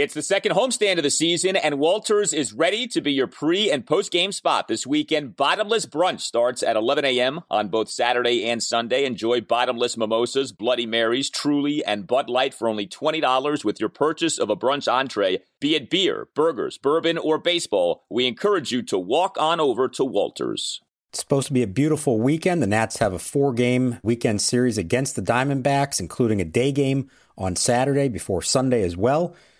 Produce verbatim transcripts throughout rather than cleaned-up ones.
It's the second homestand of the season, and Walters is ready to be your pre- and post-game spot this weekend. Bottomless Brunch starts at eleven a.m. on both Saturday and Sunday. Enjoy Bottomless Mimosas, Bloody Marys, Truly, and Bud Light for only twenty dollars with your purchase of a brunch entree, be it beer, burgers, bourbon, or baseball. We encourage you to walk on over to Walters. It's supposed to be a beautiful weekend. The Nats have a four-game weekend series against the Diamondbacks, including a day game on Saturday before Sunday as well.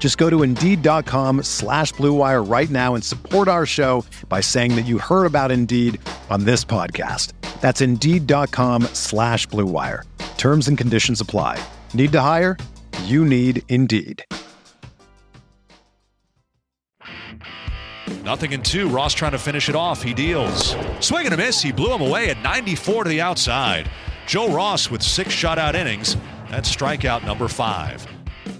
Just go to Indeed.com slash Blue Wire right now and support our show by saying that you heard about Indeed on this podcast. That's Indeed.com slash Blue Wire. Terms and conditions apply. Need to hire? You need Indeed. Nothing in two. Ross trying to finish it off. He deals. Swing and a miss. He blew him away at ninety-four to the outside. Joe Ross with six shutout innings. That's strikeout number five.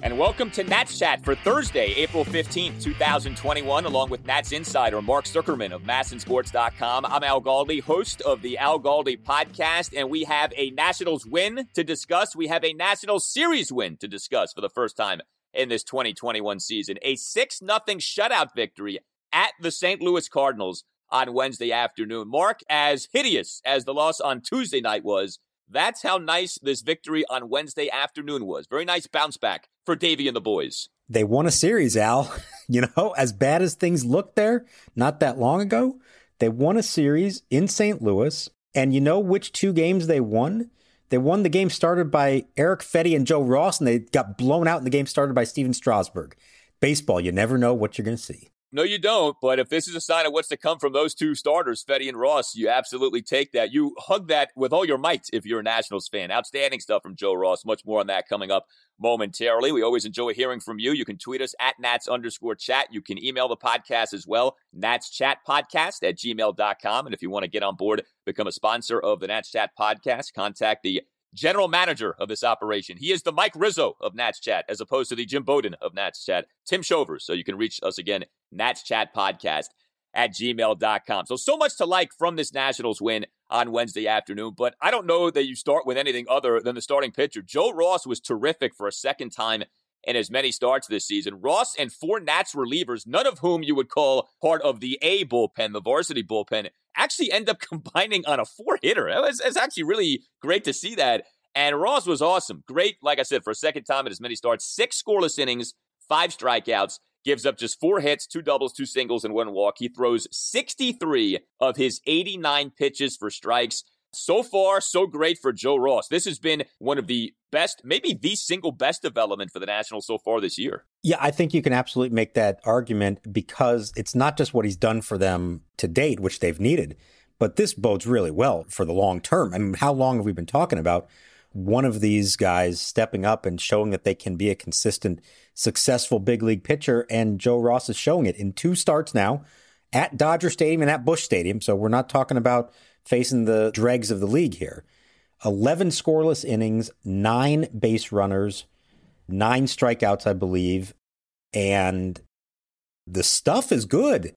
And welcome to Nats Chat for Thursday, April fifteenth, twenty twenty-one, along with Nats Insider Mark Zuckerman of Masson Sports dot com. I'm Al Galdi, host of the Al Galdi podcast, and we have a Nationals win to discuss. We have a Nationals series win to discuss for the first time in this twenty twenty-one season. A six nothing shutout victory at the Saint Louis Cardinals on Wednesday afternoon. Mark, as hideous as the loss on Tuesday night was, that's how nice this victory on Wednesday afternoon was. Very nice bounce back for Davey and the boys. They won a series, Al. You know, as bad as things looked there not that long ago, they won a series in Saint Louis. And you know which two games they won? They won the game started by Erick Fedde and Joe Ross, and they got blown out in the game started by Stephen Strasburg. Baseball, you never know what you're going to see. No, you don't. But if this is a sign of what's to come from those two starters, Fedde and Ross, you absolutely take that. You hug that with all your might if you're a Nationals fan. Outstanding stuff from Joe Ross. Much more on that coming up momentarily. We always enjoy hearing from you. You can tweet us at Nats underscore chat. You can email the podcast as well, Nats Chat Podcast at gmail dot com. And if you want to get on board, become a sponsor of the Nats Chat Podcast, contact the general manager of this operation. He is the Mike Rizzo of Nats Chat, as opposed to the Jim Bowden of Nats Chat, Tim Shover. So you can reach us again, Nats Chat Podcast at gmail dot com. So, so much to like from this Nationals win on Wednesday afternoon, but I don't know that you start with anything other than the starting pitcher. Joe Ross was terrific for a second time in as many starts this season. Ross and four Nats relievers, none of whom you would call part of the A bullpen, the varsity bullpen, actually end up combining on a four-hitter. It's actually really great to see that. And Ross was awesome. Great, like I said, for a second time in as many starts. Six scoreless innings, five strikeouts, gives up just four hits, two doubles, two singles, and one walk. He throws sixty-three of his eighty-nine pitches for strikes. So far, so great for Joe Ross. This has been one of the best, maybe the single best development for the Nationals so far this year. Yeah, I think you can absolutely make that argument because it's not just what he's done for them to date, which they've needed, but this bodes really well for the long term. I mean, how long have we been talking about one of these guys stepping up and showing that they can be a consistent, successful big league pitcher? And Joe Ross is showing it in two starts now at Dodger Stadium and at Busch Stadium. So we're not talking about facing the dregs of the league here. eleven scoreless innings, nine base runners, nine strikeouts, I believe. And the stuff is good.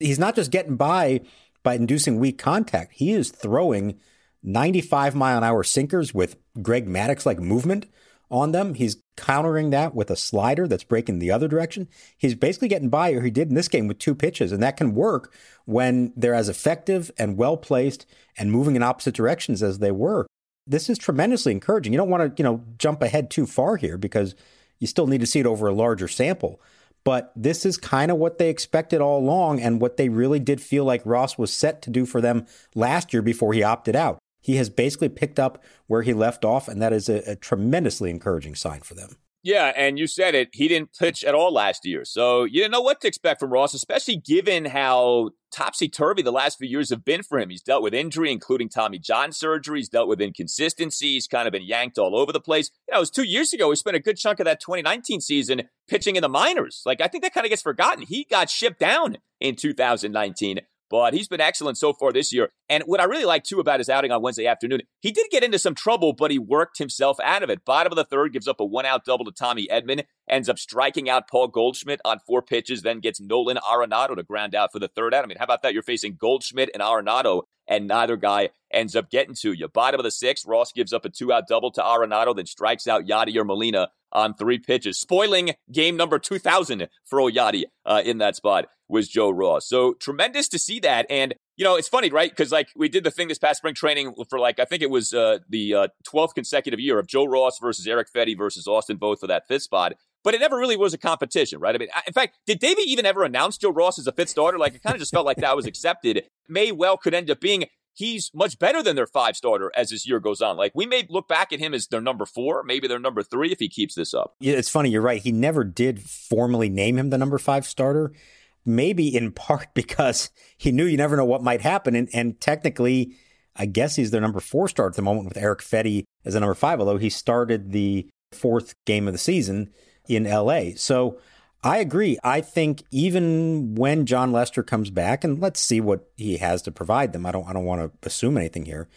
He's not just getting by by inducing weak contact. He is throwing ninety-five mile an hour sinkers with Greg Maddux-like movement on them. He's countering that with a slider that's breaking the other direction. He's basically getting by, or he did in this game, with two pitches, and that can work when they're as effective and well-placed and moving in opposite directions as they were. This is tremendously encouraging. You don't want to, you know, jump ahead too far here because you still need to see it over a larger sample. But this is kind of what they expected all along and what they really did feel like Ross was set to do for them last year before he opted out. He has basically picked up where he left off, and that is a, a tremendously encouraging sign for them. Yeah, and you said it. He didn't pitch at all last year. So you didn't know what to expect from Ross, especially given how topsy-turvy the last few years have been for him. He's dealt with injury, including Tommy John surgery. He's dealt with inconsistency. He's kind of been yanked all over the place. You know, it was two years ago. He spent a good chunk of that twenty nineteen season pitching in the minors. Like, I think that kind of gets forgotten. He got shipped down in two thousand nineteen. But he's been excellent so far this year. And what I really like, too, about his outing on Wednesday afternoon, he did get into some trouble, but he worked himself out of it. Bottom of the third, gives up a one-out double to Tommy Edman, ends up striking out Paul Goldschmidt on four pitches, then gets Nolan Arenado to ground out for the third out. I mean, how about that? You're facing Goldschmidt and Arenado, and neither guy ends up getting to you. Bottom of the sixth, Ross gives up a two-out double to Arenado, then strikes out Yadier Molina on three pitches, spoiling game number two thousand for old Yachty uh, in that spot was Joe Ross. So tremendous to see that. And, you know, it's funny, right? Because, like, we did the thing this past spring training for, like, I think it was uh, the uh, twelfth consecutive year of Joe Ross versus Erick Fedde versus Austin Voth for that fifth spot. But it never really was a competition, right? I mean, in fact, did Davey even ever announce Joe Ross as a fifth starter? Like, it kind of just felt like that was accepted. May well could end up being he's much better than their five starter as this year goes on. Like, we may look back at him as their number four, maybe their number three if he keeps this up. Yeah, it's funny. You're right. He never did formally name him the number five starter, maybe in part because he knew you never know what might happen. And, and technically, I guess he's their number four starter at the moment with Erick Fedde as a number five, although he started the fourth game of the season in L A. So I agree. I think even when John Lester comes back, and let's see what he has to provide them. I don't I don't want to assume anything here,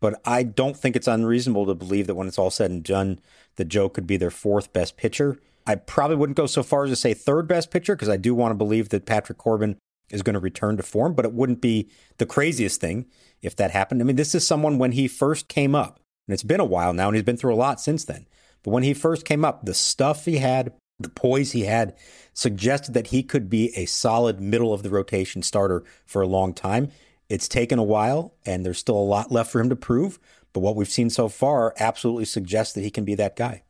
but I don't think it's unreasonable to believe that when it's all said and done, that Joe could be their fourth best pitcher. I probably wouldn't go so far as to say third best pitcher, because I do want to believe that Patrick Corbin is going to return to form, but it wouldn't be the craziest thing if that happened. I mean, this is someone when he first came up, and it's been a while now, and he's been through a lot since then. But when he first came up, the stuff he had, the poise he had suggested that he could be a solid middle of the rotation starter for a long time. It's taken a while, and there's still a lot left for him to prove. But what we've seen so far absolutely suggests that he can be that guy.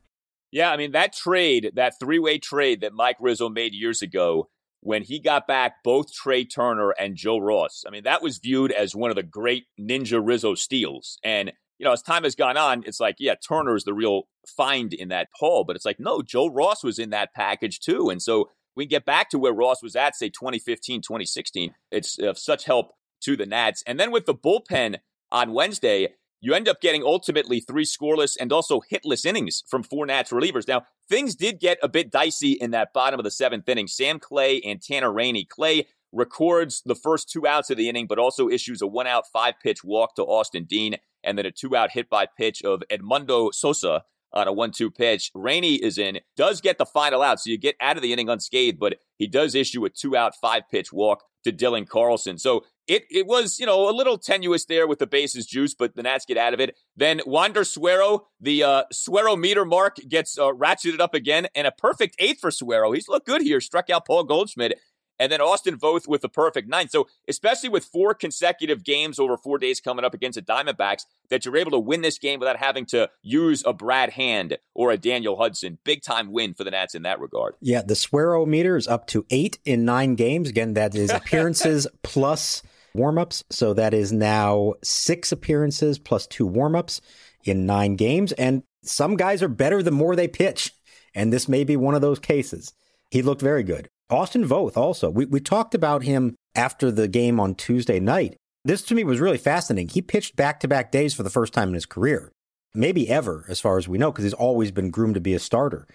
Yeah, I mean, that trade, that three-way trade that Mike Rizzo made years ago, when he got back both Trea Turner and Joe Ross, I mean, that was viewed as one of the great Ninja Rizzo steals. And you know, as time has gone on, it's like, yeah, Turner is the real find in that haul. But it's like, no, Joe Ross was in that package too. And so we get back to where Ross was at, say, twenty fifteen, twenty sixteen. It's of such help to the Nats. And then with the bullpen on Wednesday, you end up getting ultimately three scoreless and also hitless innings from four Nats relievers. Now, things did get a bit dicey in that bottom of the seventh inning. Sam Clay and Tanner Rainey. Clay records the first two outs of the inning, but also issues a one-out, five-pitch walk to Austin Dean, and then a two-out hit-by-pitch of Edmundo Sosa on a one two pitch. Rainey is in, does get the final out, so you get out of the inning unscathed, but he does issue a two-out, five-pitch walk to Dylan Carlson. So it it was, you know, a little tenuous there with the bases juice, but the Nats get out of it. Then Wander Suero, the uh, Suero meter mark gets uh, ratcheted up again, and a perfect eighth for Suero. He's looked good here, struck out Paul Goldschmidt. And then Austin Voth with the perfect ninth. So especially with four consecutive games over four days coming up against the Diamondbacks, that you're able to win this game without having to use a Brad Hand or a Daniel Hudson. Big-time win for the Nats in that regard. Yeah, the Suero meter is up to eight in nine games. Again, that is appearances plus warm-ups. So that is now six appearances plus two warm-ups in nine games. And some guys are better the more they pitch. And this may be one of those cases. He looked very good. Austin Voth also. We we talked about him after the game on Tuesday night. This to me was really fascinating. He pitched back-to-back days for the first time in his career, maybe ever as far as we know, because he's always been groomed to be a starter.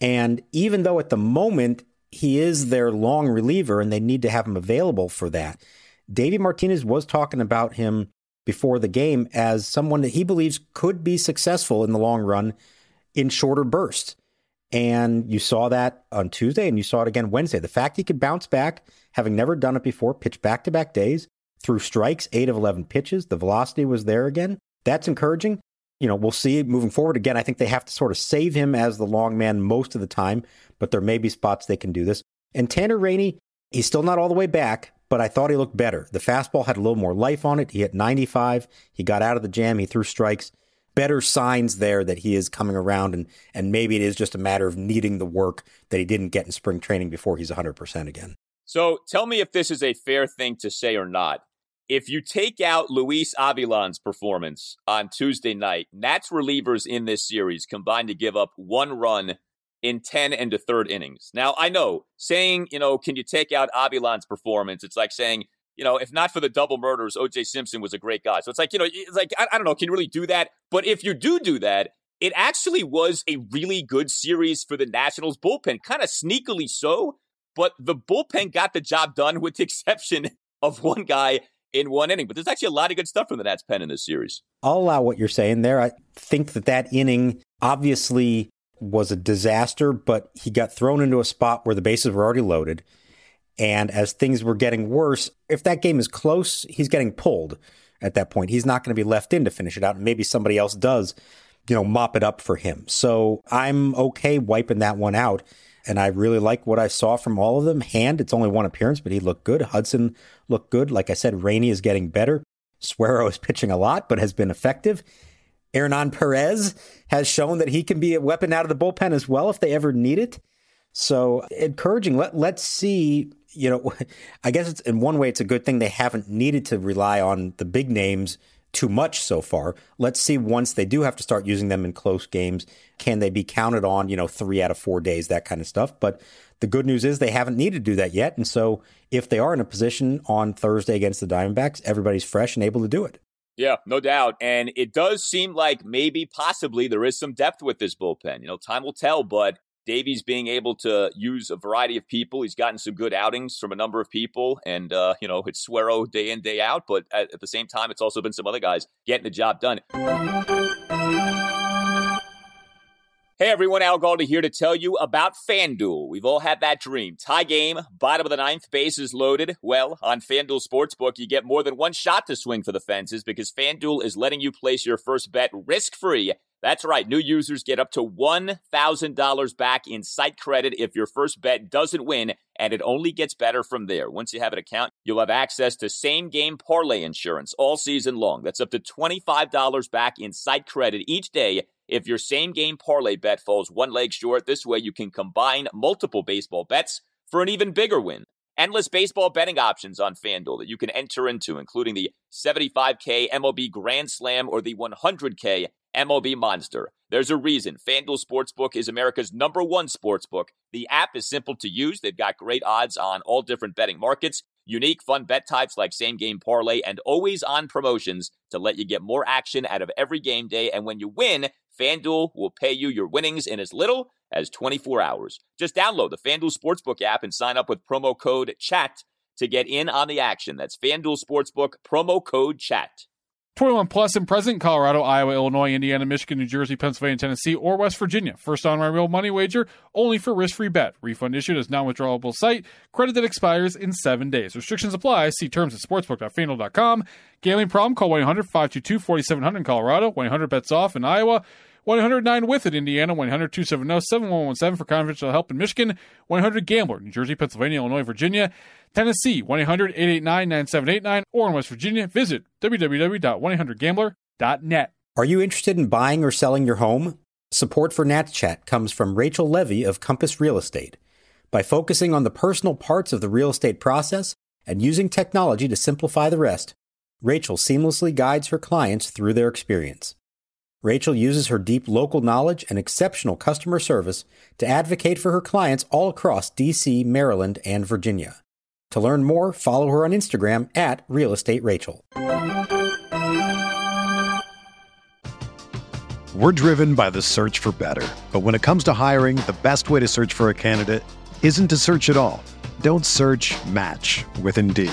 And even though at the moment he is their long reliever and they need to have him available for that, Davey Martinez was talking about him before the game as someone that he believes could be successful in the long run in shorter bursts. And you saw that on Tuesday, and you saw it again Wednesday. The fact he could bounce back, having never done it before, pitch back-to-back days, threw strikes, eight of eleven pitches. The velocity was there again. That's encouraging. You know, we'll see moving forward. Again, I think they have to sort of save him as the long man most of the time, but there may be spots they can do this. And Tanner Rainey, he's still not all the way back, but I thought he looked better. The fastball had a little more life on it. He hit ninety-five. He got out of the jam. He threw strikes. better signs there that he is coming around, and and maybe it is just a matter of needing the work that he didn't get in spring training before he's one hundred percent again. So tell me if this is a fair thing to say or not. If you take out Luis Avilan's performance on Tuesday night, Nats relievers in this series combined to give up one run in ten and a third innings. Now, I know saying, you know, can you take out Avilan's performance? It's like saying, you know, if not for the double murders, O J Simpson was a great guy. So it's like, you know, it's like, I, I don't know, can you really do that? But if you do do that, it actually was a really good series for the Nationals bullpen, kind of sneakily so, but the bullpen got the job done with the exception of one guy in one inning. But there's actually a lot of good stuff from the Nats pen in this series. I'll allow what you're saying there. I think that that inning obviously was a disaster, but he got thrown into a spot where the bases were already loaded. And as things were getting worse, if that game is close, he's getting pulled at that point. He's not going to be left in to finish it out. And maybe somebody else does, you know, mop it up for him. So I'm okay wiping that one out. And I really like what I saw from all of them. Hand, it's only one appearance, but he looked good. Hudson looked good. Like I said, Rainey is getting better. Suero is pitching a lot, but has been effective. Hernan Perez has shown that he can be a weapon out of the bullpen as well if they ever need it. So encouraging. Let, let's see, you know, I guess it's in one way, it's a good thing they haven't needed to rely on the big names too much so far. Let's see once they do have to start using them in close games, can they be counted on, you know, three out of four days, that kind of stuff. But the good news is they haven't needed to do that yet. And so if they are in a position on Thursday against the Diamondbacks, everybody's fresh and able to do it. Yeah, no doubt. And it does seem like maybe possibly there is some depth with this bullpen. You know, time will tell, but Davies being able to use a variety of people, he's gotten some good outings from a number of people. And, uh, you know, it's Suero day in, day out. But at, at the same time, it's also been some other guys getting the job done. Hey, everyone. Al Galdi here to tell you about FanDuel. We've all had that dream. Tie game, bottom of the ninth, bases loaded. Well, on FanDuel Sportsbook, you get more than one shot to swing for the fences because FanDuel is letting you place your first bet risk-free. That's right. New users get up to one thousand dollars back in site credit if your first bet doesn't win, and it only gets better from there. Once you have an account, you'll have access to same-game parlay insurance all season long. That's up to twenty-five dollars back in site credit each day if your same-game parlay bet falls one leg short. This way, you can combine multiple baseball bets for an even bigger win. Endless baseball betting options on FanDuel that you can enter into, including the seventy-five K M L B Grand Slam or the one hundred K M L B Monster. There's a reason FanDuel Sportsbook is America's number one sportsbook. The app is simple to use. They've got great odds on all different betting markets, unique fun bet types like same game parlay, and always on promotions to let you get more action out of every game day. And when you win, FanDuel will pay you your winnings in as little as twenty-four hours. Just download the FanDuel Sportsbook app and sign up with promo code CHAT to get in on the action. That's FanDuel Sportsbook, promo code CHAT. twenty-one plus and present in Colorado, Iowa, Illinois, Indiana, Michigan, New Jersey, Pennsylvania, Tennessee, or West Virginia. First online real money wager only for risk-free bet. Refund issued as non-withdrawable site. Credit that expires in seven days. Restrictions apply. See terms at sportsbook dot fanduel dot com. Gambling problem? Call one eight hundred five two two four seven zero zero in Colorado. one eight hundred bets off in Iowa. one oh nine with it Indiana. one eight hundred two seven zero seven one one seven for confidential help in Michigan. one eight hundred gambler New Jersey, Pennsylvania, Illinois, Virginia, Tennessee. one eight hundred eight eight nine nine seven eight nine or in West Virginia. Visit w w w dot one eight hundred gambler dot net. Are you interested in buying or selling your home? Support for Nats Chat comes from Rachel Levy of Compass Real Estate. By focusing on the personal parts of the real estate process and using technology to simplify the rest, Rachel seamlessly guides her clients through their experience. Rachel uses her deep local knowledge and exceptional customer service to advocate for her clients all across D C, Maryland, and Virginia. To learn more, follow her on Instagram at Real Estate Rachel. We're driven by the search for better. But when it comes to hiring, the best way to search for a candidate isn't to search at all. Don't search, match with Indeed.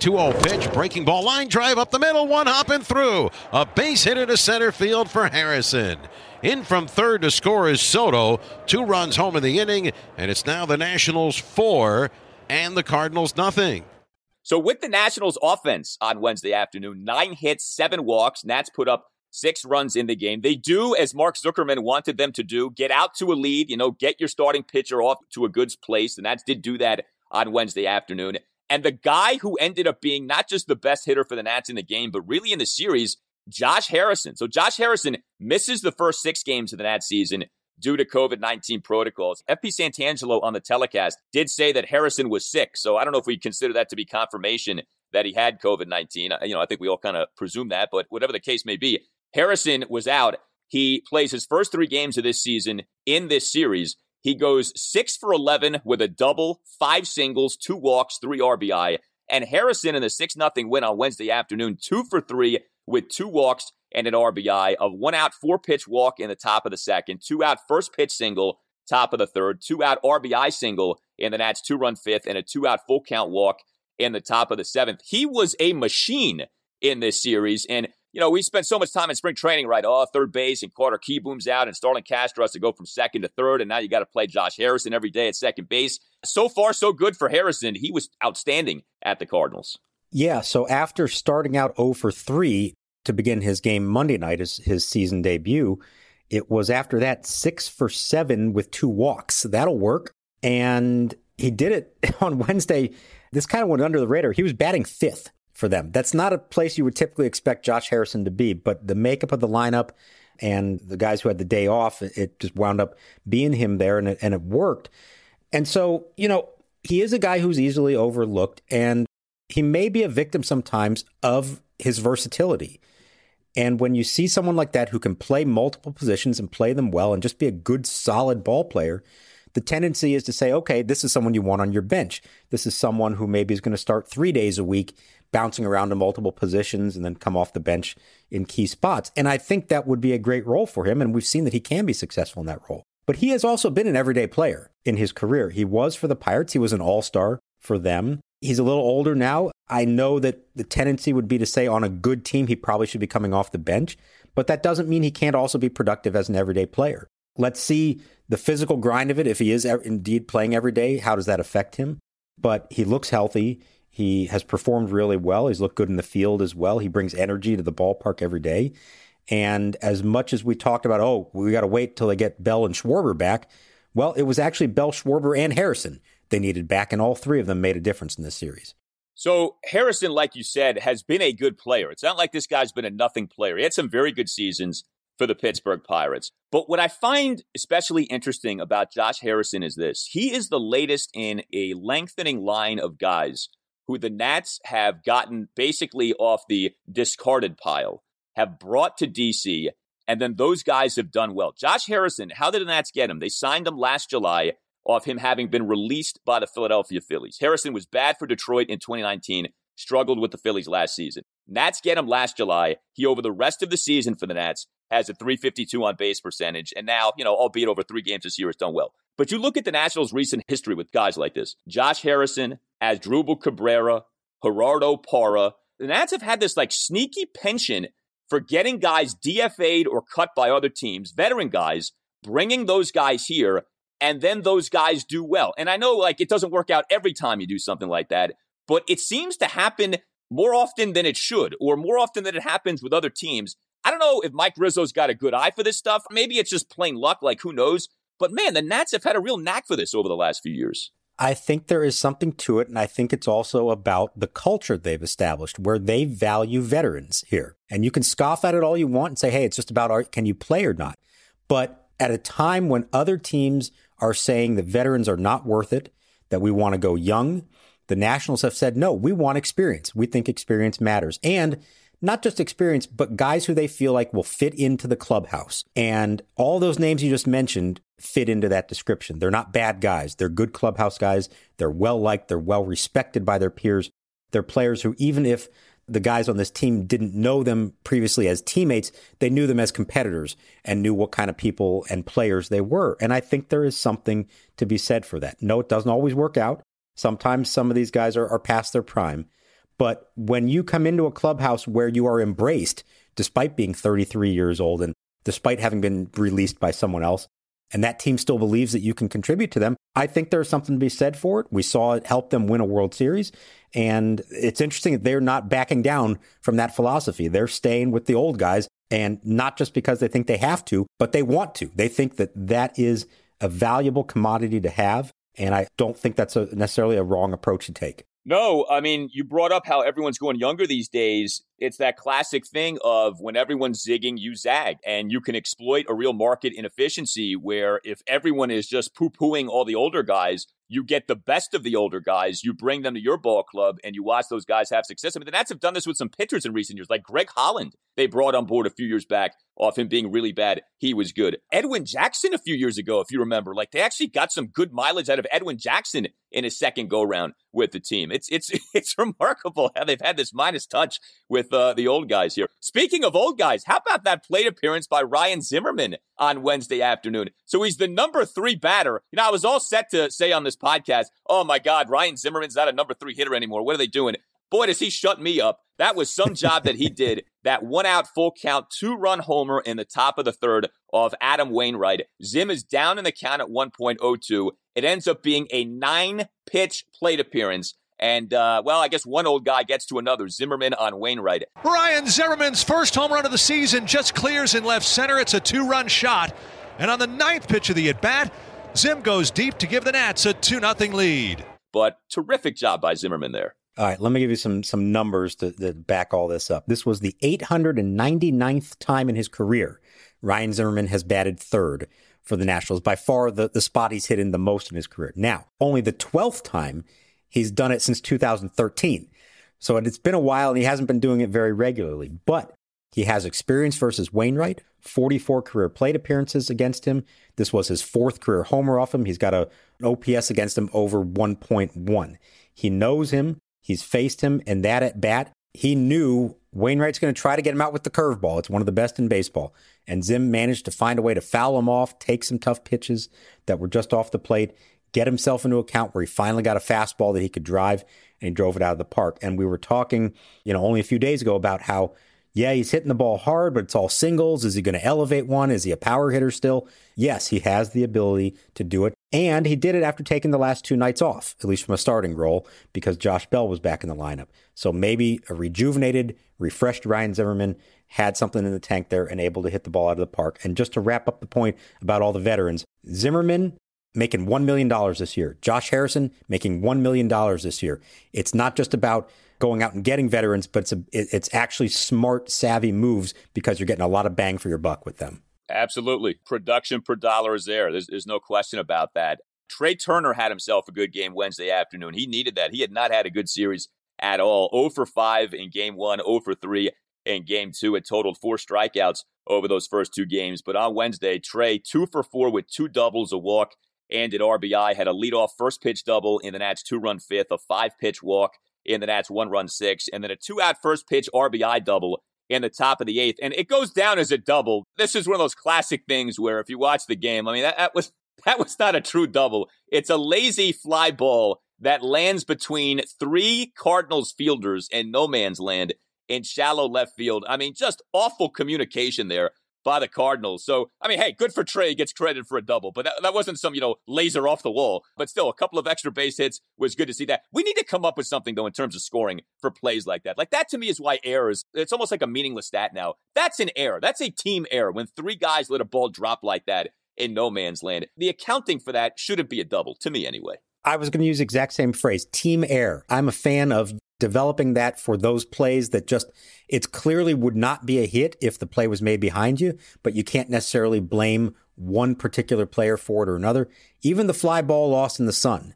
two oh pitch, breaking ball, line drive up the middle, one hop and through. A base hit into center field for Harrison. In from third to score is Soto. Two runs home in the inning, and it's now the Nationals four and the Cardinals nothing. So with the Nationals offense on Wednesday afternoon, nine hits, seven walks, Nats put up six runs in the game. They do, as Mark Zuckerman wanted them to do, get out to a lead, you know, get your starting pitcher off to a good place. The Nats did do that on Wednesday afternoon. And the guy who ended up being not just the best hitter for the Nats in the game, but really in the series, Josh Harrison. So Josh Harrison misses the first six games of the Nats season due to covid nineteen protocols. F P Santangelo on the telecast did say that Harrison was sick. So I don't know if we consider that to be confirmation that he had covid nineteen. You know, I think we all kind of presume that, but whatever the case may be, Harrison was out. He plays his first three games of this season in this series. He goes six for eleven with a double, five singles, two walks, three R B I. And Harrison in the six nothing win on Wednesday afternoon, two for three with two walks and an R B I, a one-out, four-pitch walk in the top of the second, two-out, first-pitch single, top of the third, two-out, R B I single in the Nats' two-run fifth, and a two-out, full-count walk in the top of the seventh. He was a machine in this series, and you know, we spent so much time in spring training, right? Oh, third base and Carter Keyboom's out and Starlin Castro has to go from second to third. And now you got to play Josh Harrison every day at second base. So far, so good for Harrison. He was outstanding at the Cardinals. Yeah. So after starting out oh for three to begin his game Monday night, his, his season debut, it was after that six for seven with two walks. That'll work. And he did it on Wednesday. This kind of went under the radar. He was batting fifth for them. That's not a place you would typically expect Josh Harrison to be, but the makeup of the lineup and the guys who had the day off, it just wound up being him there, and it, and it worked. And so, you know, he is a guy who's easily overlooked, and he may be a victim sometimes of his versatility. And when you see someone like that who can play multiple positions and play them well and just be a good, solid ball player, the tendency is to say, okay, this is someone you want on your bench. This is someone who maybe is going to start three days a week, bouncing around to multiple positions and then come off the bench in key spots. And I think that would be a great role for him. And we've seen that he can be successful in that role. But he has also been an everyday player in his career. He was for the Pirates. He was an all-star for them. He's a little older now. I know that the tendency would be to say on a good team, he probably should be coming off the bench. But that doesn't mean he can't also be productive as an everyday player. Let's see the physical grind of it. If he is indeed playing every day, how does that affect him? But he looks healthy. He has performed really well. He's looked good in the field as well. He brings energy to the ballpark every day. And as much as we talked about, oh, we got to wait till they get Bell and Schwarber back. Well, it was actually Bell, Schwarber, and Harrison they needed back, and all three of them made a difference in this series. So Harrison, like you said, has been a good player. It's not like this guy's been a nothing player. He had some very good seasons for the Pittsburgh Pirates. But what I find especially interesting about Josh Harrison is this. He is the latest in a lengthening line of guys who the Nats have gotten basically off the discarded pile, have brought to D C, and then those guys have done well. Josh Harrison, how did the Nats get him? They signed him last July off him having been released by the Philadelphia Phillies. Harrison was bad for Detroit in twenty nineteen, struggled with the Phillies last season. Nats get him last July. He, over the rest of the season for the Nats, has a three fifty-two on base percentage. And now, you know, albeit over three games this year, has done well. But you look at the Nationals' recent history with guys like this. Josh Harrison, Asdrubal Cabrera, Gerardo Parra. The Nats have had this like sneaky penchant for getting guys D F A'd or cut by other teams, veteran guys, bringing those guys here, and then those guys do well. And I know like it doesn't work out every time you do something like that, but it seems to happen more often than it should, or more often than it happens with other teams. I don't know if Mike Rizzo's got a good eye for this stuff. Maybe it's just plain luck, like who knows? But man, the Nats have had a real knack for this over the last few years. I think there is something to it, and I think it's also about the culture they've established, where they value veterans here. And you can scoff at it all you want and say, hey, it's just about, are, can you play or not? But at a time when other teams are saying that veterans are not worth it, that we want to go young, the Nationals have said, no, we want experience. We think experience matters. And not just experience, but guys who they feel like will fit into the clubhouse. And all those names you just mentioned fit into that description. They're not bad guys. They're good clubhouse guys. They're well-liked. They're well-respected by their peers. They're players who, even if the guys on this team didn't know them previously as teammates, they knew them as competitors and knew what kind of people and players they were. And I think there is something to be said for that. No, it doesn't always work out. Sometimes some of these guys are, are past their prime. But when you come into a clubhouse where you are embraced, despite being thirty-three years old and despite having been released by someone else, and that team still believes that you can contribute to them, I think there's something to be said for it. We saw it help them win a World Series. And it's interesting that they're not backing down from that philosophy. They're staying with the old guys, and not just because they think they have to, but they want to. They think that that is a valuable commodity to have. And I don't think that's a, necessarily a wrong approach to take. No, I mean, you brought up how everyone's going younger these days. It's that classic thing of when everyone's zigging, you zag. And you can exploit a real market inefficiency where if everyone is just poo-pooing all the older guys, you get the best of the older guys, you bring them to your ball club, and you watch those guys have success. I mean, the Nats have done this with some pitchers in recent years, like Greg Holland. They brought on board a few years back off him being really bad. He was good. Edwin Jackson a few years ago, if you remember, like they actually got some good mileage out of Edwin Jackson in his second go-round with the team. It's it's it's remarkable how they've had this minus touch with uh, the old guys here. Speaking of old guys, how about that plate appearance by Ryan Zimmerman on Wednesday afternoon? So he's the number three batter. You know, I was all set to say on this podcast, oh my God, Ryan Zimmerman's not a number three hitter anymore. What are they doing? Boy, does he shut me up. That was some job that he did. That one out, full count, two-run homer in the top of the third of Adam Wainwright. Zim is down in the count at one point oh two. It ends up being a nine-pitch plate appearance. And, uh, well, I guess one old guy gets to another. Zimmerman on Wainwright. Ryan Zimmerman's first home run of the season just clears in left center. It's a two-run shot. And on the ninth pitch of the at-bat, Zim goes deep to give the Nats a two nothing lead. But terrific job by Zimmerman there. All right, let me give you some some numbers to, to back all this up. This was the eight hundred ninety-ninth time in his career Ryan Zimmerman has batted third for the Nationals. By far, the, the spot he's hit in the most in his career. Now, only the twelfth time he's done it since two thousand thirteen. So it's been a while, and he hasn't been doing it very regularly. But he has experience versus Wainwright, forty-four career plate appearances against him. This was his fourth career homer off him. He's got a, an O P S against him over one point one. He knows him. He's faced him, and that at bat, he knew Wainwright's going to try to get him out with the curveball. It's one of the best in baseball. And Zim managed to find a way to foul him off, take some tough pitches that were just off the plate, get himself into a count where he finally got a fastball that he could drive, and he drove it out of the park. And we were talking, you know, only a few days ago about how, yeah, he's hitting the ball hard, but it's all singles. Is he going to elevate one? Is he a power hitter still? Yes, he has the ability to do it. And he did it after taking the last two nights off, at least from a starting role, because Josh Bell was back in the lineup. So maybe a rejuvenated, refreshed Ryan Zimmerman had something in the tank there and able to hit the ball out of the park. And just to wrap up the point about all the veterans, Zimmerman making one million dollars this year. Josh Harrison making one million dollars this year. It's not just about going out and getting veterans, but it's a, it's actually smart, savvy moves because you're getting a lot of bang for your buck with them. Absolutely. Production per dollar is there. There's, there's no question about that. Trea Turner had himself a good game Wednesday afternoon. He needed that. He had not had a good series at all. oh for five in game one, oh for three in game two. It totaled four strikeouts over those first two games. But on Wednesday, Trea, two for four with two doubles, a walk, and an R B I, had a leadoff first pitch double in the Nats' two-run fifth, a five-pitch walk in the Nats' one-run sixth, and then a two-out first pitch R B I double in the top of the eighth. And it goes down as a double. This is one of those classic things where if you watch the game, I mean, that, that was that was not a true double. It's a lazy fly ball that lands between three Cardinals fielders and no man's land in shallow left field. I mean, just awful communication there by the Cardinals. So, I mean, hey, good for Trea, gets credit for a double, but that, that wasn't some, you know, laser off the wall. But still, a couple of extra base hits was good to see that. We need to come up with something, though, in terms of scoring for plays like that. Like, that to me is why errors, it's almost like a meaningless stat now. That's an error. That's a team error when three guys let a ball drop like that in no man's land. The accounting for that shouldn't be a double, to me anyway. I was going to use the exact same phrase, team error. I'm a fan of developing that for those plays that just, it clearly would not be a hit if the play was made behind you, but you can't necessarily blame one particular player for it or another. Even the fly ball lost in the sun.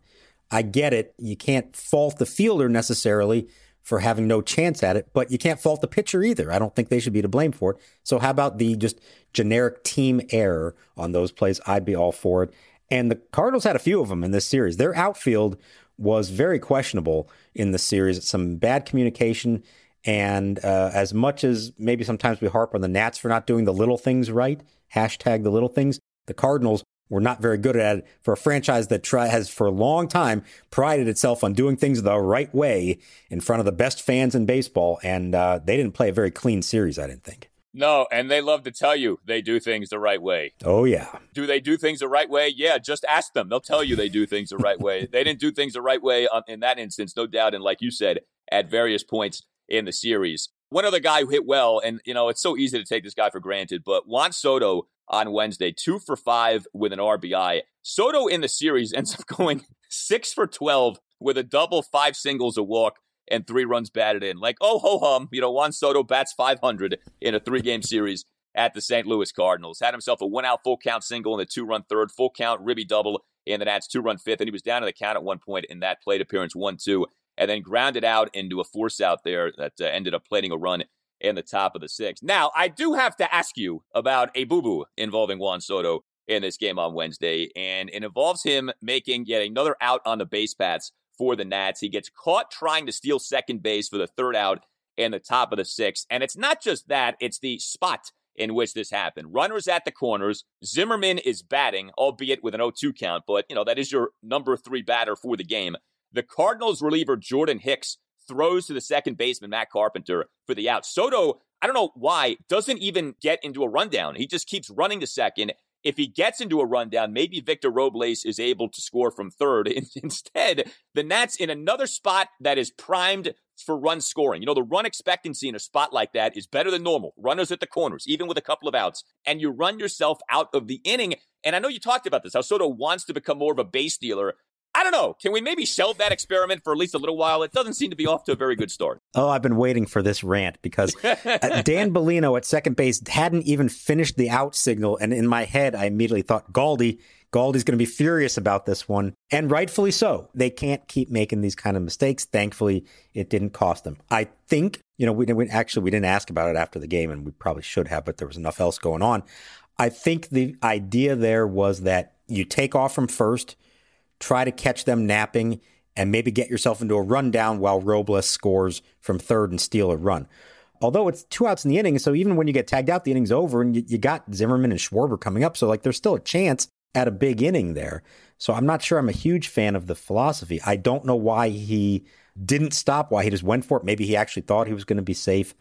I get it. You can't fault the fielder necessarily for having no chance at it, but you can't fault the pitcher either. I don't think they should be to blame for it. So how about the just generic team error on those plays? I'd be all for it. And the Cardinals had a few of them in this series. Their outfield was very questionable in the series. Some bad communication. And uh, as much as maybe sometimes we harp on the Nats for not doing the little things right, hashtag the little things, the Cardinals were not very good at it for a franchise that try, has for a long time prided itself on doing things the right way in front of the best fans in baseball. And uh, they didn't play a very clean series, I didn't think. No, and they love to tell you they do things the right way. Oh, yeah. Do they do things the right way? Yeah, just ask them. They'll tell you they do things the right way. They didn't do things the right way in that instance, no doubt. And like you said, at various points in the series. One other guy who hit well, and, you know, it's so easy to take this guy for granted, but Juan Soto on Wednesday, two for five with an R B I. Soto in the series ends up going six for twelve with a double, five singles, a walk, and three runs batted in. Like, oh, ho-hum, you know, Juan Soto bats five hundred in a three-game series at the Saint Louis Cardinals. Had himself a one-out full-count single and a two-run third, full-count ribby double in the Nats' two-run fifth, and he was down in the count at one point in that plate appearance, one two, and then grounded out into a force out there that uh, ended up plating a run in the top of the sixth. Now, I do have to ask you about a boo-boo involving Juan Soto in this game on Wednesday, and it involves him making yet another out on the base paths for the Nats. He gets caught trying to steal second base for the third out in the top of the sixth. And it's not just that, it's the spot in which this happened. Runners at the corners. Zimmerman is batting, albeit with an oh two count, but, you know, that is your number three batter for the game. The Cardinals reliever Jordan Hicks throws to the second baseman Matt Carpenter for the out. Soto, I don't know why, doesn't even get into a rundown. He just keeps running to second. If he gets into a rundown, maybe Victor Robles is able to score from third. Instead, the Nats in another spot that is primed for run scoring. You know, the run expectancy in a spot like that is better than normal. Runners at the corners, even with a couple of outs. And you run yourself out of the inning. And I know you talked about this, how Soto wants to become more of a base dealer. I don't know. Can we maybe shelve that experiment for at least a little while? It doesn't seem to be off to a very good start. Oh, I've been waiting for this rant because Dan Bellino at second base hadn't even finished the out signal. And in my head, I immediately thought, Galdi, Galdi's going to be furious about this one. And rightfully so. They can't keep making these kind of mistakes. Thankfully, it didn't cost them. I think, you know, we, we actually, we didn't ask about it after the game and we probably should have, but there was enough else going on. I think the idea there was that you take off from first, try to catch them napping, and maybe get yourself into a rundown while Robles scores from third and steal a run. Although it's two outs in the inning, so even when you get tagged out, the inning's over, and you, you got Zimmerman and Schwarber coming up, so like there's still a chance at a big inning there. So I'm not sure I'm a huge fan of the philosophy. I don't know why he didn't stop, why he just went for it. Maybe he actually thought he was going to be safe.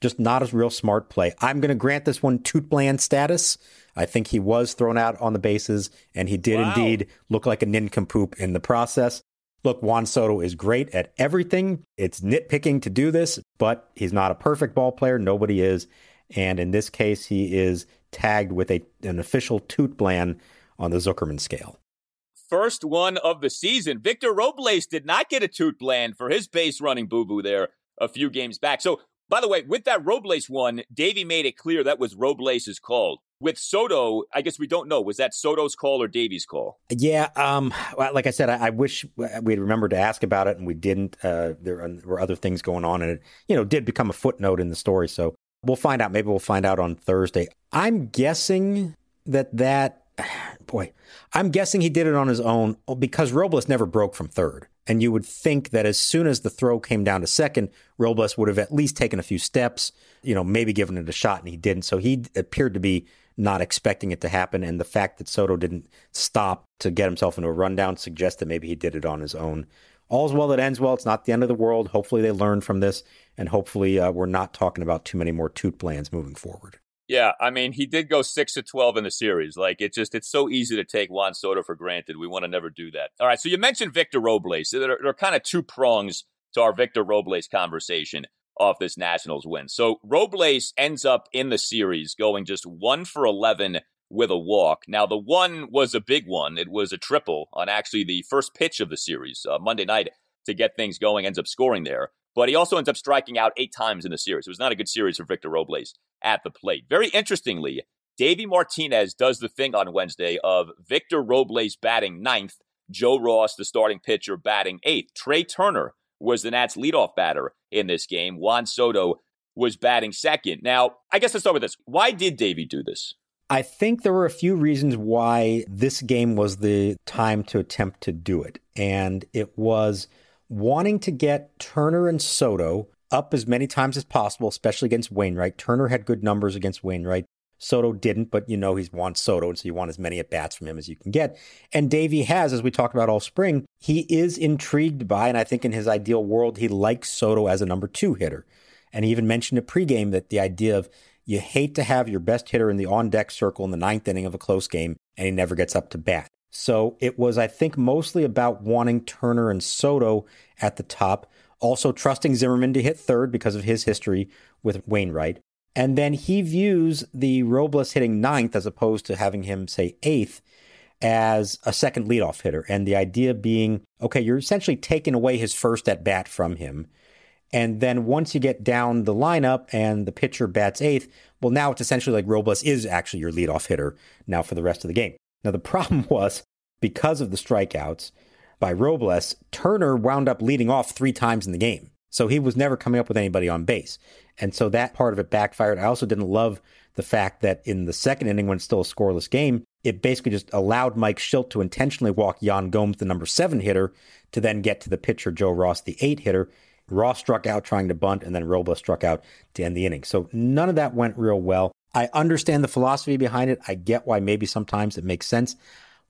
Just not a real smart play. I'm going to grant this one toot bland status. I think he was thrown out on the bases, and he did wow. indeed look like a nincompoop in the process. Look, Juan Soto is great at everything. It's nitpicking to do this, but he's not a perfect ball player. Nobody is. And in this case, he is tagged with a, an official toot bland on the Zuckerman scale. First one of the season. Victor Robles did not get a toot bland for his base running boo-boo there a few games back. So, by the way, with that Robles one, Davey made it clear that was Robles' call. With Soto, I guess we don't know. Was that Soto's call or Davey's call? Yeah, um, like I said, I, I wish we'd remembered to ask about it, and we didn't. Uh, there were other things going on, and it, you know, did become a footnote in the story. So we'll find out. Maybe we'll find out on Thursday. I'm guessing that that boy, I'm guessing he did it on his own because Robles never broke from third. And you would think that as soon as the throw came down to second, Robles would have at least taken a few steps, you know, maybe given it a shot, and he didn't. So he appeared to be not expecting it to happen. And the fact that Soto didn't stop to get himself into a rundown suggests that maybe he did it on his own. All's well that ends well. It's not the end of the world. Hopefully they learn from this, and hopefully uh, we're not talking about too many more toot plans moving forward. Yeah, I mean, he did go six to twelve in the series. Like, it just, it's so easy to take Juan Soto for granted. We want to never do that. All right, so you mentioned Victor Robles. There are, there are kind of two prongs to our Victor Robles conversation off this Nationals win. So Robles ends up in the series going just one for eleven with a walk. Now, the one was a big one. It was a triple on actually the first pitch of the series, uh, Monday night, to get things going, ends up scoring there. But he also ends up striking out eight times in the series. It was not a good series for Victor Robles at the plate. Very interestingly, Davey Martinez does the thing on Wednesday of Victor Robles batting ninth, Joe Ross, the starting pitcher, batting eighth. Trea Turner was the Nats leadoff batter in this game. Juan Soto was batting second. Now, I guess let's start with this. Why did Davey do this? I think there were a few reasons why this game was the time to attempt to do it. And it was wanting to get Turner and Soto up as many times as possible, especially against Wainwright. Turner had good numbers against Wainwright. Soto didn't, but you know he's Juan Soto, and so you want as many at-bats from him as you can get. And Davey has, as we talked about all spring, he is intrigued by, and I think in his ideal world, he likes Soto as a number two hitter. And he even mentioned a pregame that the idea of you hate to have your best hitter in the on-deck circle in the ninth inning of a close game, and he never gets up to bat. So it was, I think, mostly about wanting Turner and Soto at the top, also trusting Zimmerman to hit third because of his history with Wainwright. And then he views the Robles hitting ninth as opposed to having him, say, eighth as a second leadoff hitter. And the idea being, okay, you're essentially taking away his first at bat from him. And then once you get down the lineup and the pitcher bats eighth, well, now it's essentially like Robles is actually your leadoff hitter now for the rest of the game. Now, the problem was, because of the strikeouts by Robles, Turner wound up leading off three times in the game. So he was never coming up with anybody on base. And so that part of it backfired. I also didn't love the fact that in the second inning, when it's still a scoreless game, it basically just allowed Mike Schilt to intentionally walk Jan Gomes, the number seven hitter, to then get to the pitcher, Joe Ross, the eight hitter. Ross struck out trying to bunt, and then Robles struck out to end the inning. So none of that went real well. I understand the philosophy behind it. I get why maybe sometimes it makes sense.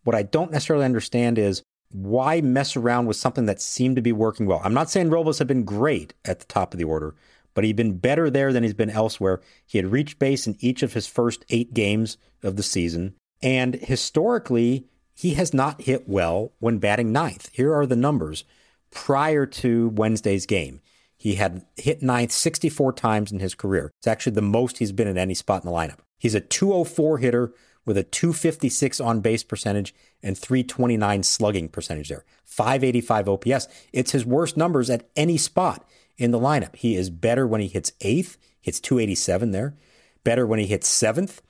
What I don't necessarily understand is why mess around with something that seemed to be working well. I'm not saying Robles had been great at the top of the order, but he'd been better there than he's been elsewhere. He had reached base in each of his first eight games of the season. And historically, he has not hit well when batting ninth. Here are the numbers prior to Wednesday's game. He had hit ninth sixty-four times in his career. It's actually the most he's been at any spot in the lineup. He's a two oh four hitter with a two fifty-six on-base percentage and three twenty-nine slugging percentage there. five eighty-five O P S. It's his worst numbers at any spot in the lineup. He is better when he hits eighth, hits two eighty-seven there. Better when he hits seventh,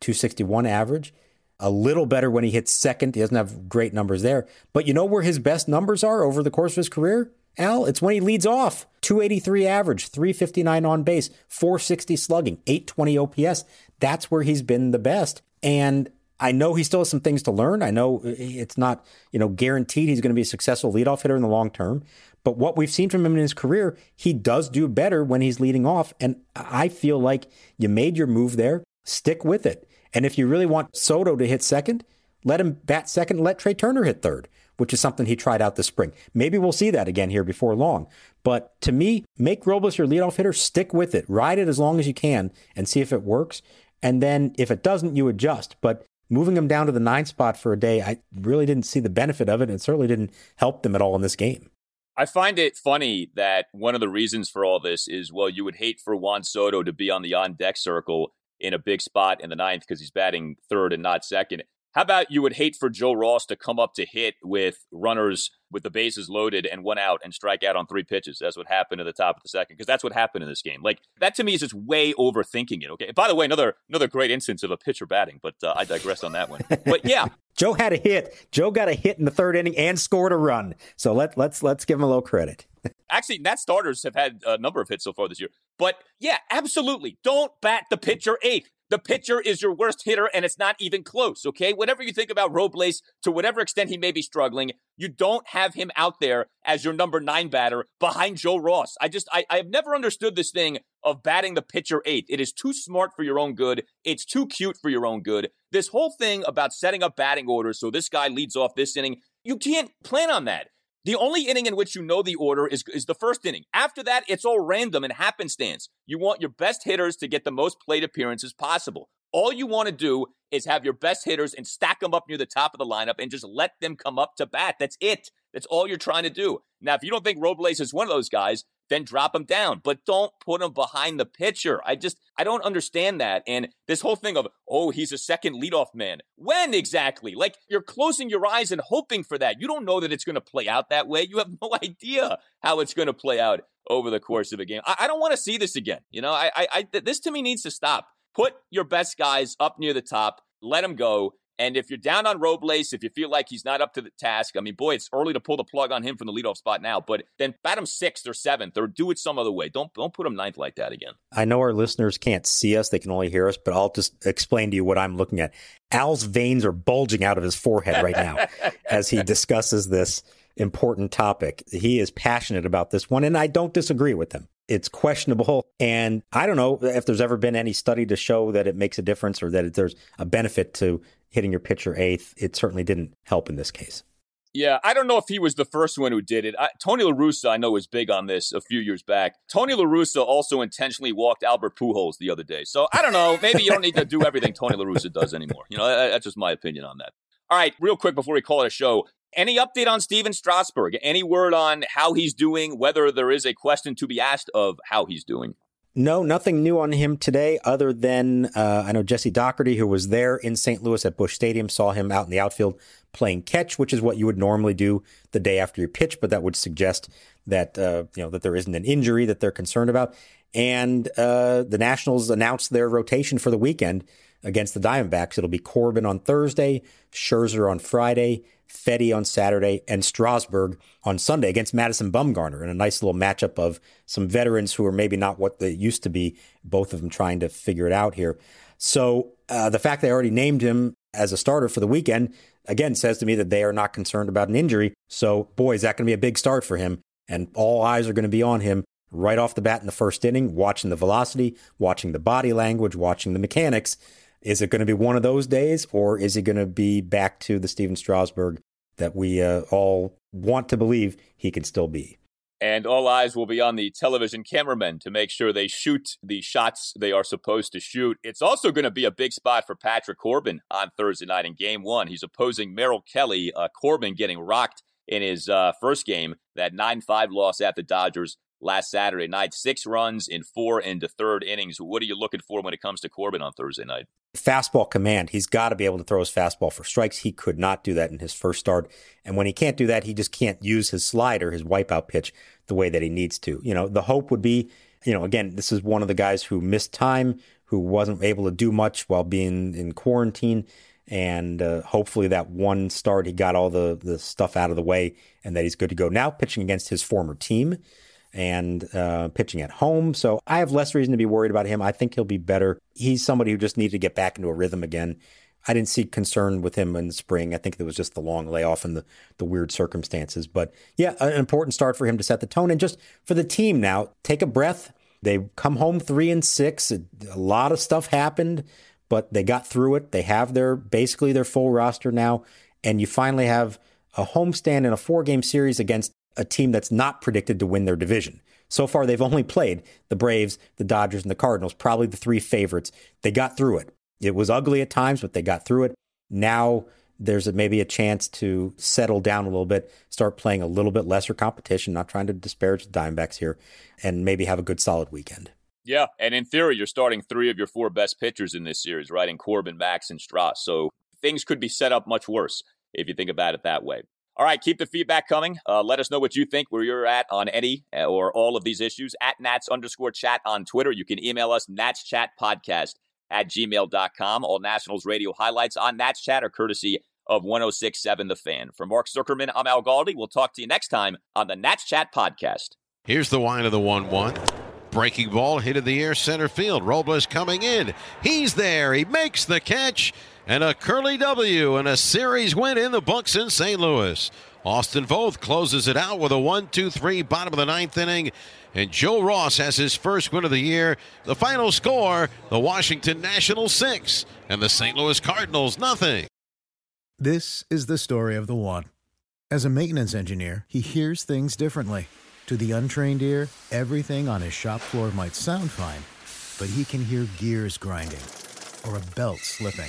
two sixty-one average. A little better when he hits second. He doesn't have great numbers there. But you know where his best numbers are over the course of his career? Al, it's when he leads off. two eighty-three average, three fifty-nine on base, four sixty slugging, eight twenty O P S. That's where he's been the best. And I know he still has some things to learn. I know it's not, you know, guaranteed he's going to be a successful leadoff hitter in the long term. But what we've seen from him in his career, he does do better when he's leading off. And I feel like you made your move there. Stick with it. And if you really want Soto to hit second, let him bat second, let Trea Turner hit third, which is something he tried out this spring. Maybe we'll see that again here before long. But to me, make Robles your leadoff hitter, stick with it, ride it as long as you can and see if it works. And then if it doesn't, you adjust. But moving him down to the nine spot for a day, I really didn't see the benefit of it, and certainly didn't help them at all in this game. I find it funny that one of the reasons for all this is, well, you would hate for Juan Soto to be on the on-deck circle in a big spot in the ninth because he's batting third and not second. How about you would hate for Joe Ross to come up to hit with runners with the bases loaded and one out and strike out on three pitches? That's what happened at the top of the second, because that's what happened in this game. Like, that to me is just way overthinking it, okay? By the way, another another great instance of a pitcher batting, but uh, I digressed on that one. But yeah. Joe had a hit. Joe got a hit in the third inning and scored a run. So let, let's let's give him a little credit. Actually, Nats starters have had a number of hits so far this year. But yeah, absolutely. Don't bat the pitcher eighth. The pitcher is your worst hitter, and it's not even close, okay? Whatever you think about Robles, to whatever extent he may be struggling, you don't have him out there as your number nine batter behind Joe Ross. I just, I, I've never understood this thing of batting the pitcher eighth. It is too smart for your own good. It's too cute for your own good. This whole thing about setting up batting orders so this guy leads off this inning, you can't plan on that. The only inning in which you know the order is, is the first inning. After that, it's all random and happenstance. You want your best hitters to get the most plate appearances possible. All you want to do is have your best hitters and stack them up near the top of the lineup and just let them come up to bat. That's it. That's all you're trying to do. Now, if you don't think Robles is one of those guys, then drop him down, but don't put him behind the pitcher. I just, I don't understand that. And this whole thing of, oh, he's a second leadoff man. When exactly? Like, you're closing your eyes and hoping for that. You don't know that it's going to play out that way. You have no idea how it's going to play out over the course of a game. I, I don't want to see this again. You know, I, I, I, this to me needs to stop. Put your best guys up near the top, let them go. And if you're down on Robles, if you feel like he's not up to the task, I mean, boy, it's early to pull the plug on him from the leadoff spot now, but then bat him sixth or seventh or do it some other way. Don't don't put him ninth like that again. I know our listeners can't see us. They can only hear us, but I'll just explain to you what I'm looking at. Al's veins are bulging out of his forehead right now as he discusses this important topic. He is passionate about this one, and I don't disagree with him. It's questionable, and I don't know if there's ever been any study to show that it makes a difference or that there's a benefit to hitting your pitcher eighth. It certainly didn't help in this case. Yeah, I don't know if he was the first one who did it. I, Tony La Russa, I know, was big on this a few years back. Tony La Russa also intentionally walked Albert Pujols the other day. So I don't know. Maybe you don't need to do everything Tony La Russa does anymore. You know, that, that's just my opinion on that. All right, real quick before we call it a show, any update on Stephen Strasburg? Any word on how he's doing, whether there is a question to be asked of how he's doing? No, nothing new on him today other than uh, I know Jesse Doherty, who was there in Saint Louis at Busch Stadium, saw him out in the outfield playing catch, which is what you would normally do the day after your pitch. But that would suggest that, uh, you know, that there isn't an injury that they're concerned about. And uh, the Nationals announced their rotation for the weekend against the Diamondbacks. It'll be Corbin on Thursday, Scherzer on Friday, Fedde on Saturday, and Strasburg on Sunday against Madison Bumgarner in a nice little matchup of some veterans who are maybe not what they used to be, both of them trying to figure it out here. So uh, the fact they already named him as a starter for the weekend, again, says to me that they are not concerned about an injury. So, boy, is that going to be a big start for him. And all eyes are going to be on him right off the bat in the first inning, watching the velocity, watching the body language, watching the mechanics. Is it going to be one of those days, or is it going to be back to the Stephen Strasburg that we uh, all want to believe he can still be? And all eyes will be on the television cameramen to make sure they shoot the shots they are supposed to shoot. It's also going to be a big spot for Patrick Corbin on Thursday night in game one. He's opposing Merrill Kelly. Uh, Corbin getting rocked in his uh, first game, that nine five loss at the Dodgers last Saturday night. Six runs in four and the third innings. What are you looking for when it comes to Corbin on Thursday night? Fastball command. He's got to be able to throw his fastball for strikes. He could not do that in his first start. And when he can't do that, he just can't use his slider, his wipeout pitch, the way that he needs to. You know, the hope would be, you know, again, this is one of the guys who missed time, who wasn't able to do much while being in quarantine. And uh, hopefully that one start, he got all the, the stuff out of the way and that he's good to go now, pitching against his former team and uh, pitching at home. So I have less reason to be worried about him. I think he'll be better. He's somebody who just needed to get back into a rhythm again. I didn't see concern with him in the spring. I think it was just the long layoff and the, the weird circumstances. But yeah, an important start for him to set the tone. And just for the team now, take a breath. They come home three and six. A, a lot of stuff happened, but they got through it. They have their basically their full roster now. And you finally have a homestand in a four-game series against a team that's not predicted to win their division. So far, they've only played the Braves, the Dodgers, and the Cardinals, probably the three favorites. They got through it. It was ugly at times, but they got through it. Now there's maybe a chance to settle down a little bit, start playing a little bit lesser competition, not trying to disparage the Diamondbacks here, and maybe have a good solid weekend. Yeah, and in theory, you're starting three of your four best pitchers in this series, right? In Corbin, Max, and Strauss. So things could be set up much worse if you think about it that way. All right, keep the feedback coming. Uh, let us know what you think, where you're at on any or all of these issues at Nats underscore chat on Twitter. You can email us, natschatpodcast at gmail dot com. All Nationals radio highlights on Nats Chat are courtesy of one oh six point seven The Fan. For Mark Zuckerman, I'm Al Galdi. We'll talk to you next time on the Nats Chat Podcast. Here's the wine of the one one. breaking ball hit in the air center field. Robles coming in. He's there. He makes the catch. And a curly W and a series win in the Bucs in Saint Louis. Austin Voth closes it out with a one two three bottom of the ninth inning. And Joe Ross has his first win of the year. The final score, the Washington Nationals six and the Saint Louis Cardinals nothing. This is the story of the one. As a maintenance engineer, he hears things differently. To the untrained ear, everything on his shop floor might sound fine, but he can hear gears grinding or a belt slipping.